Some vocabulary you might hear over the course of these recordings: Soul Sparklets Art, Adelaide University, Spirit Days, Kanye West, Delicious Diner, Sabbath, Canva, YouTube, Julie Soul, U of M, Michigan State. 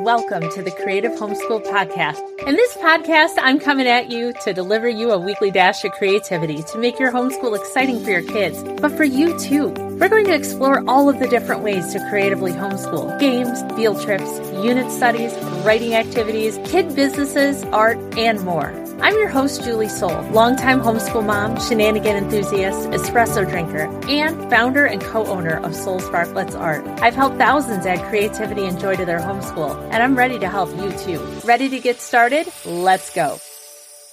Welcome to the Creative Homeschool Podcast. In this podcast, I'm coming at you to deliver you a weekly dash of creativity to make your homeschool exciting for your kids, but for you too. We're going to explore all of the different ways to creatively homeschool. Games, field trips, unit studies, writing activities, kid businesses, art, and more. I'm your host, Julie Soul, longtime homeschool mom, shenanigan enthusiast, espresso drinker, and founder and co-owner of Soul Sparklets Art. I've helped thousands add creativity and joy to their homeschool, and I'm ready to help you too. Ready to get started? Let's go.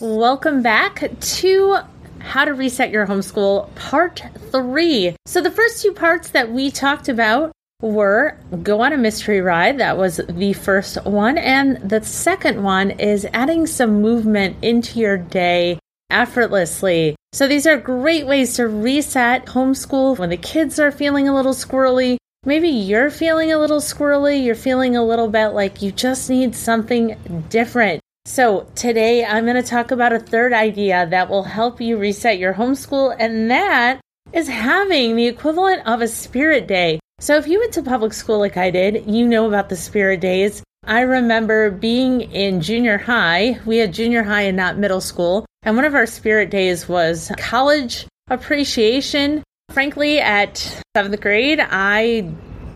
Welcome back to How to Reset Your Homeschool, Part 3. So the first two parts that we talked about were go on a mystery ride. That was the first one. And the second one is adding some movement into your day effortlessly. So these are great ways to reset homeschool when the kids are feeling a little squirrely. Maybe you're feeling a little squirrely. You're feeling a little bit like you just need something different. So today I'm going to talk about a third idea that will help you reset your homeschool. And that is having the equivalent of a spirit day. So if you went to public school like I did, you know about the Spirit Days. I remember being in junior high. We had junior high and not middle school. And one of our Spirit Days was college appreciation. Frankly, at 7th grade, I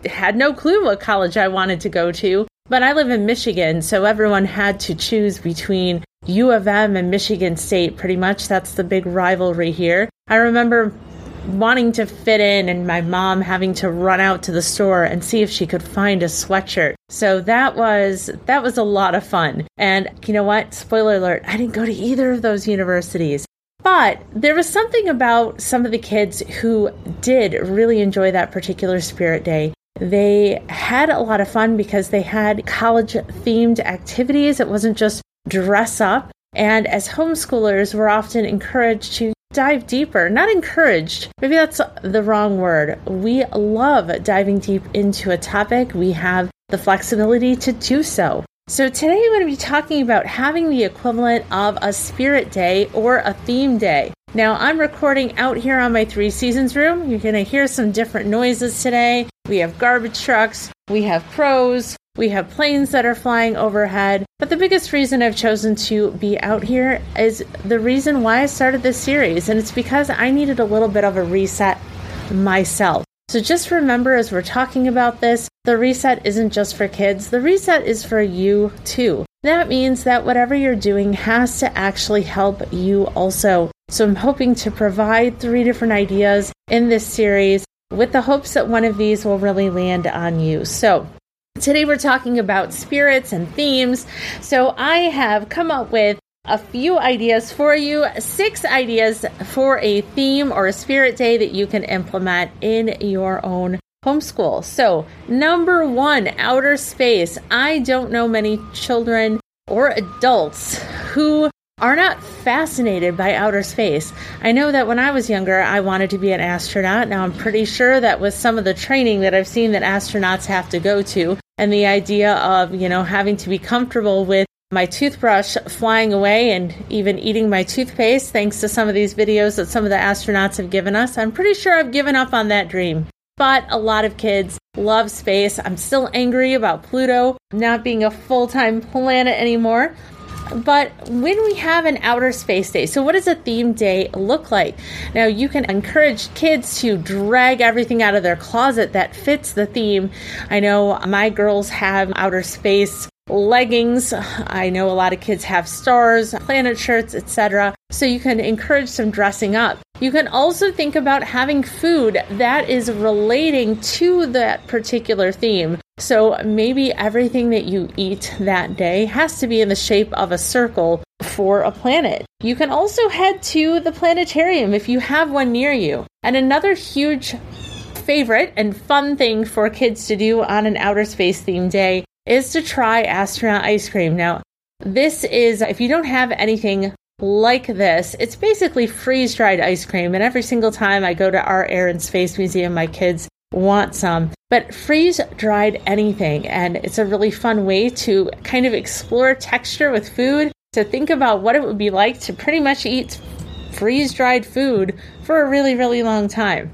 had no clue what college I wanted to go to. But I live in Michigan, so everyone had to choose between U of M and Michigan State, pretty much. That's the big rivalry here. I remember wanting to fit in and my mom having to run out to the store and see if she could find a sweatshirt. So that was a lot of fun. And you know what? Spoiler alert, I didn't go to either of those universities. But there was something about some of the kids who did really enjoy that particular Spirit Day. They had a lot of fun because they had college-themed activities. It wasn't just dress up. And as homeschoolers, we're often encouraged to dive deeper, not encouraged. Maybe that's the wrong word. We love diving deep into a topic. We have the flexibility to do so. So today I'm going to be talking about having the equivalent of a spirit day or a theme day. Now I'm recording out here on my Three Seasons room. You're going to hear some different noises today. We have garbage trucks. We have crows. We have planes that are flying overhead. But the biggest reason I've chosen to be out here is the reason why I started this series. And it's because I needed a little bit of a reset myself. So just remember, as we're talking about this, the reset isn't just for kids. The reset is for you too. That means that whatever you're doing has to actually help you also. So I'm hoping to provide three different ideas in this series with the hopes that one of these will really land on you. So today we're talking about spirits and themes. So I have come up with a few ideas for you, 6 ideas for a theme or a spirit day that you can implement in your own homeschool. So number 1, outer space. I don't know many children or adults who are not fascinated by outer space. I know that when I was younger, I wanted to be an astronaut. Now I'm pretty sure that with some of the training that I've seen that astronauts have to go to, and the idea of, you know, having to be comfortable with my toothbrush flying away and even eating my toothpaste, thanks to some of these videos that some of the astronauts have given us, I'm pretty sure I've given up on that dream. But a lot of kids love space. I'm still angry about Pluto not being a full-time planet anymore. But when we have an outer space day, so what does a theme day look like? Now, you can encourage kids to drag everything out of their closet that fits the theme. I know my girls have outer space leggings. I know a lot of kids have stars, planet shirts, etc. So you can encourage some dressing up. You can also think about having food that is relating to that particular theme. So maybe everything that you eat that day has to be in the shape of a circle for a planet. You can also head to the planetarium if you have one near you. And another huge favorite and fun thing for kids to do on an outer space themed day is to try astronaut ice cream. Now, this is, if you don't have anything like this, it's basically freeze-dried ice cream. And every single time I go to our Air and Space Museum, my kids want some. But freeze-dried anything. And it's a really fun way to kind of explore texture with food, to think about what it would be like to pretty much eat freeze-dried food for a really, really long time.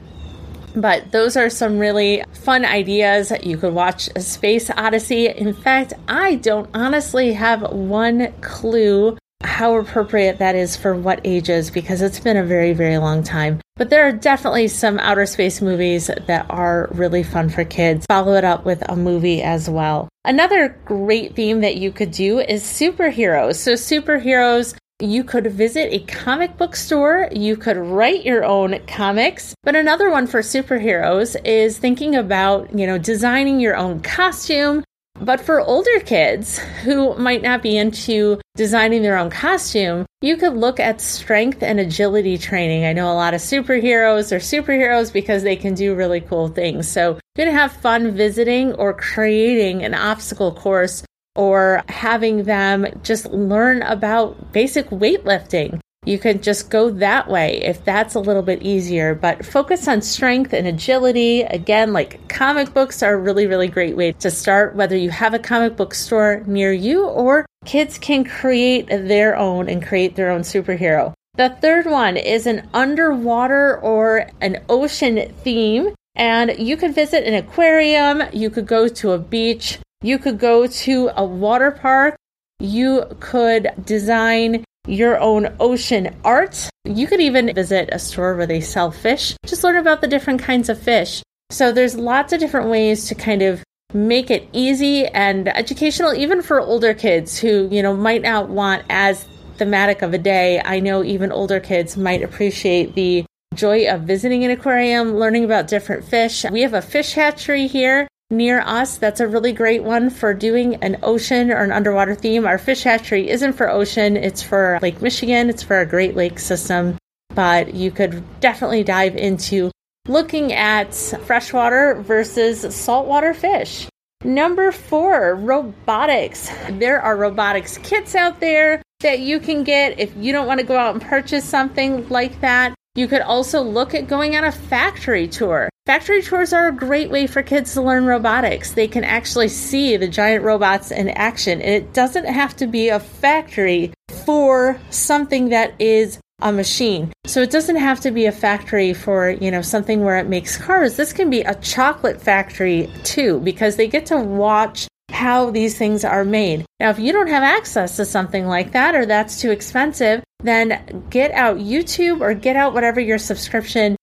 But those are some really fun ideas. You could watch a Space Odyssey. In fact, I don't honestly have one clue how appropriate that is for what ages, because it's been a very, very long time. But there are definitely some outer space movies that are really fun for kids. Follow it up with a movie as well. Another great theme that you could do is superheroes. So superheroes, you could visit a comic book store. You could write your own comics. But another one for superheroes is thinking about, designing your own costume. But for older kids who might not be into designing their own costume, you could look at strength and agility training. I know a lot of superheroes are superheroes because they can do really cool things. So you're going to have fun visiting or creating an obstacle course, or having them just learn about basic weightlifting. You could just go that way if that's a little bit easier, but focus on strength and agility. Again, like comic books are a really, really great way to start, whether you have a comic book store near you or kids can create their own and create their own superhero. The third one is an underwater or an ocean theme, and you could visit an aquarium, you could go to a beach, you could go to a water park. You could design your own ocean art. You could even visit a store where they sell fish. Just learn about the different kinds of fish. So there's lots of different ways to kind of make it easy and educational, even for older kids who, might not want as thematic of a day. I know even older kids might appreciate the joy of visiting an aquarium, learning about different fish. We have a fish hatchery here near us. That's a really great one for doing an ocean or an underwater theme. Our fish hatchery isn't for ocean, it's for Lake Michigan, it's for our Great Lakes system, but you could definitely dive into looking at freshwater versus saltwater fish. Number 4, robotics. There are robotics kits out there that you can get if you don't want to go out and purchase something like that. You could also look at going on a factory tour. Factory tours are a great way for kids to learn robotics. They can actually see the giant robots in action. And it doesn't have to be a factory for something that is a machine. So it doesn't have to be a factory for, something where it makes cars. This can be a chocolate factory too, because they get to watch how these things are made. Now, if you don't have access to something like that, or that's too expensive, then get out YouTube or get out whatever your subscriptions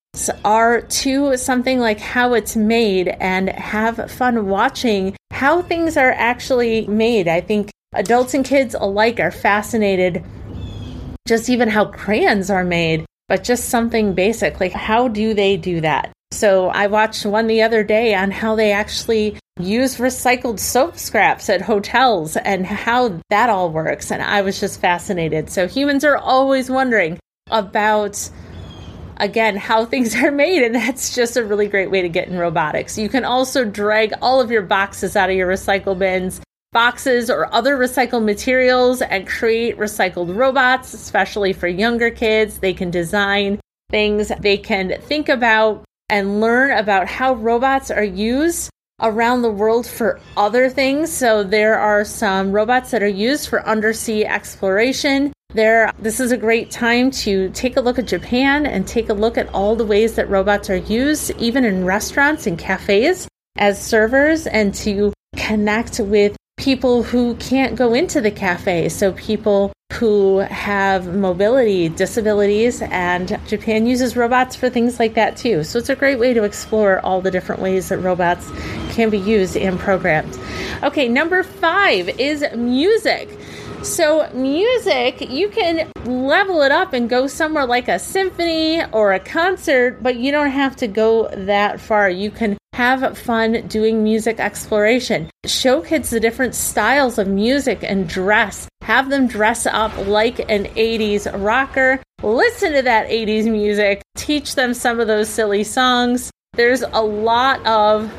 are to something like How It's Made, and have fun watching how things are actually made. I think adults and kids alike are fascinated, just even how crayons are made, but just something basic, like how do they do that? So I watched one the other day on how they actually use recycled soap scraps at hotels and how that all works. And I was just fascinated. So humans are always wondering about, again, how things are made. And that's just a really great way to get in robotics. You can also drag all of your boxes out of your recycle bins, boxes or other recycled materials, and create recycled robots, especially for younger kids. They can design things. They can think about and learn about how robots are used around the world for other things. So there are some robots that are used for undersea exploration. This is a great time to take a look at Japan and take a look at all the ways that robots are used, even in restaurants and cafes as servers, and to connect with people who can't go into the cafe. So people who have mobility disabilities, and Japan uses robots for things like that too. So it's a great way to explore all the different ways that robots can be used and programmed. Okay, number 5 is music. So music, you can level it up and go somewhere like a symphony or a concert, but you don't have to go that far. You can have fun doing music exploration. Show kids the different styles of music and dress. Have them dress up like an 80s rocker. Listen to that 80s music. Teach them some of those silly songs. There's a lot of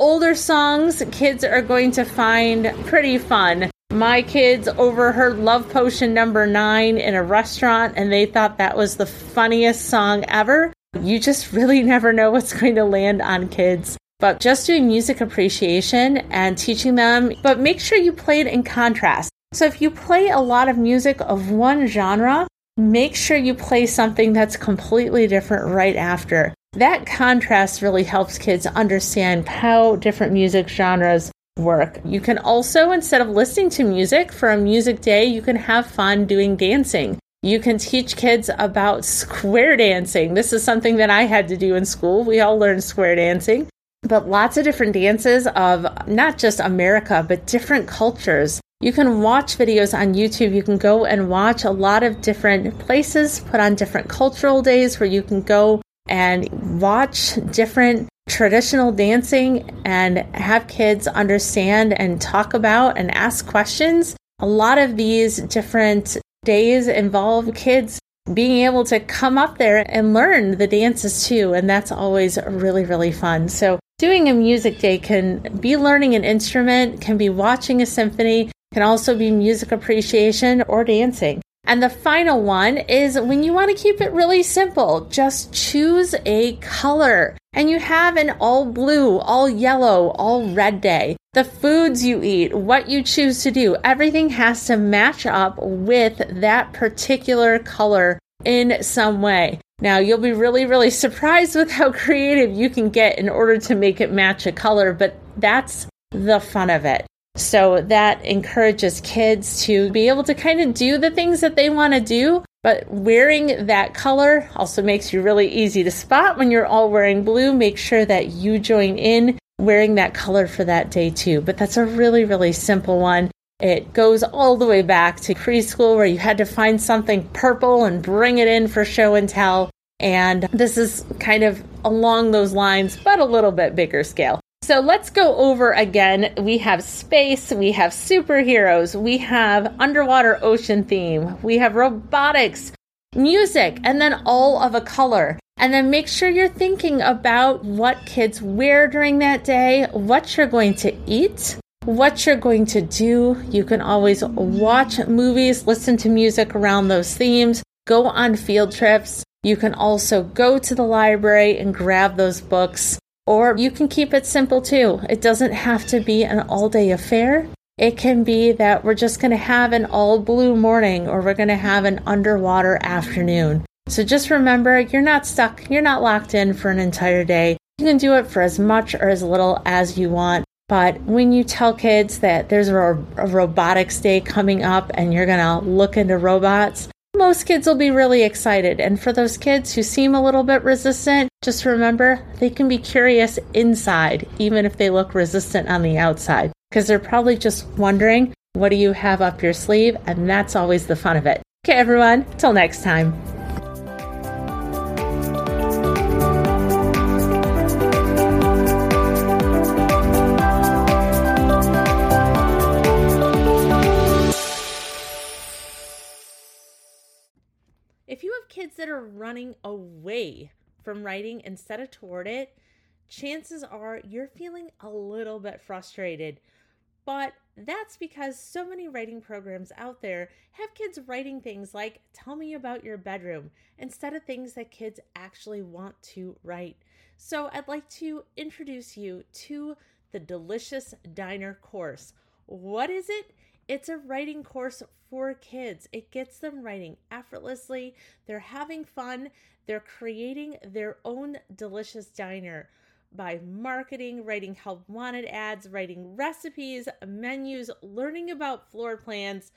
older songs kids are going to find pretty fun. My kids overheard Love Potion No. 9 in a restaurant, and they thought that was the funniest song ever. You just really never know what's going to land on kids. But just doing music appreciation and teaching them, but make sure you play it in contrast. So if you play a lot of music of one genre, make sure you play something that's completely different right after. That contrast really helps kids understand how different music genres work. You can also, instead of listening to music for a music day, you can have fun doing dancing. You can teach kids about square dancing. This is something that I had to do in school. We all learned square dancing, but lots of different dances of not just America, but different cultures. You can watch videos on YouTube. You can go and watch a lot of different places, put on different cultural days where you can go and watch different traditional dancing and have kids understand and talk about and ask questions. A lot of these different days involve kids being able to come up there and learn the dances too, and that's always really, really fun. So doing a music day can be learning an instrument, can be watching a symphony, can also be music appreciation or dancing. And the final one is when you want to keep it really simple, just choose a color. And you have an all blue, all yellow, all red day. The foods you eat, what you choose to do, everything has to match up with that particular color in some way. Now, you'll be really, really surprised with how creative you can get in order to make it match a color, but that's the fun of it. So that encourages kids to be able to kind of do the things that they want to do, but wearing that color also makes you really easy to spot. When you're all wearing blue, make sure that you join in wearing that color for that day too. But that's a really, really simple one. It goes all the way back to preschool where you had to find something purple and bring it in for show and tell. And this is kind of along those lines, but a little bit bigger scale. So let's go over again. We have space, we have superheroes, we have underwater ocean theme, we have robotics, music, and then all of a color. And then make sure you're thinking about what kids wear during that day, what you're going to eat, what you're going to do. You can always watch movies, listen to music around those themes, go on field trips. You can also go to the library and grab those books. Or you can keep it simple too. It doesn't have to be an all-day affair. It can be that we're just going to have an all-blue morning or we're going to have an underwater afternoon. So just remember, you're not stuck. You're not locked in for an entire day. You can do it for as much or as little as you want. But when you tell kids that there's a robotics day coming up and you're going to look into robots, most kids will be really excited. And for those kids who seem a little bit resistant, just remember they can be curious inside, even if they look resistant on the outside, because they're probably just wondering, what do you have up your sleeve? And that's always the fun of it. Okay, everyone, till next time. If you have kids that are running away from writing instead of toward it, chances are you're feeling a little bit frustrated. But that's because so many writing programs out there have kids writing things like, "Tell me about your bedroom," instead of things that kids actually want to write. So I'd like to introduce you to the Delicious Diner course. What is it? It's a writing course for kids. It gets them writing effortlessly. They're having fun. They're creating their own delicious diner by marketing, writing help wanted ads, writing recipes, menus, learning about floor plans,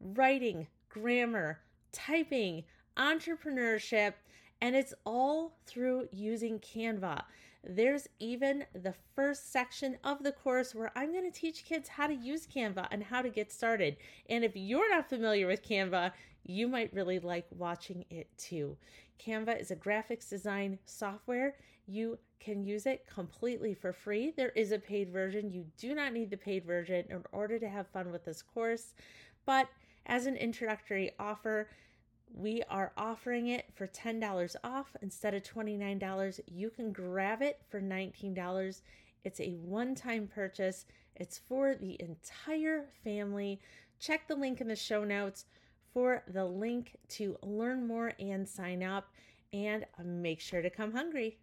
writing, grammar, typing, entrepreneurship, and it's all through using Canva. There's even the first section of the course where I'm going to teach kids how to use Canva and how to get started. And if you're not familiar with Canva, you might really like watching it too. Canva is a graphics design software. You can use it completely for free. There is a paid version. You do not need the paid version in order to have fun with this course. But as an introductory offer, we are offering it for $10 off instead of $29. You can grab it for $19. It's a one-time purchase. It's for the entire family. Check the link in the show notes for the link to learn more and sign up, and make sure to come hungry.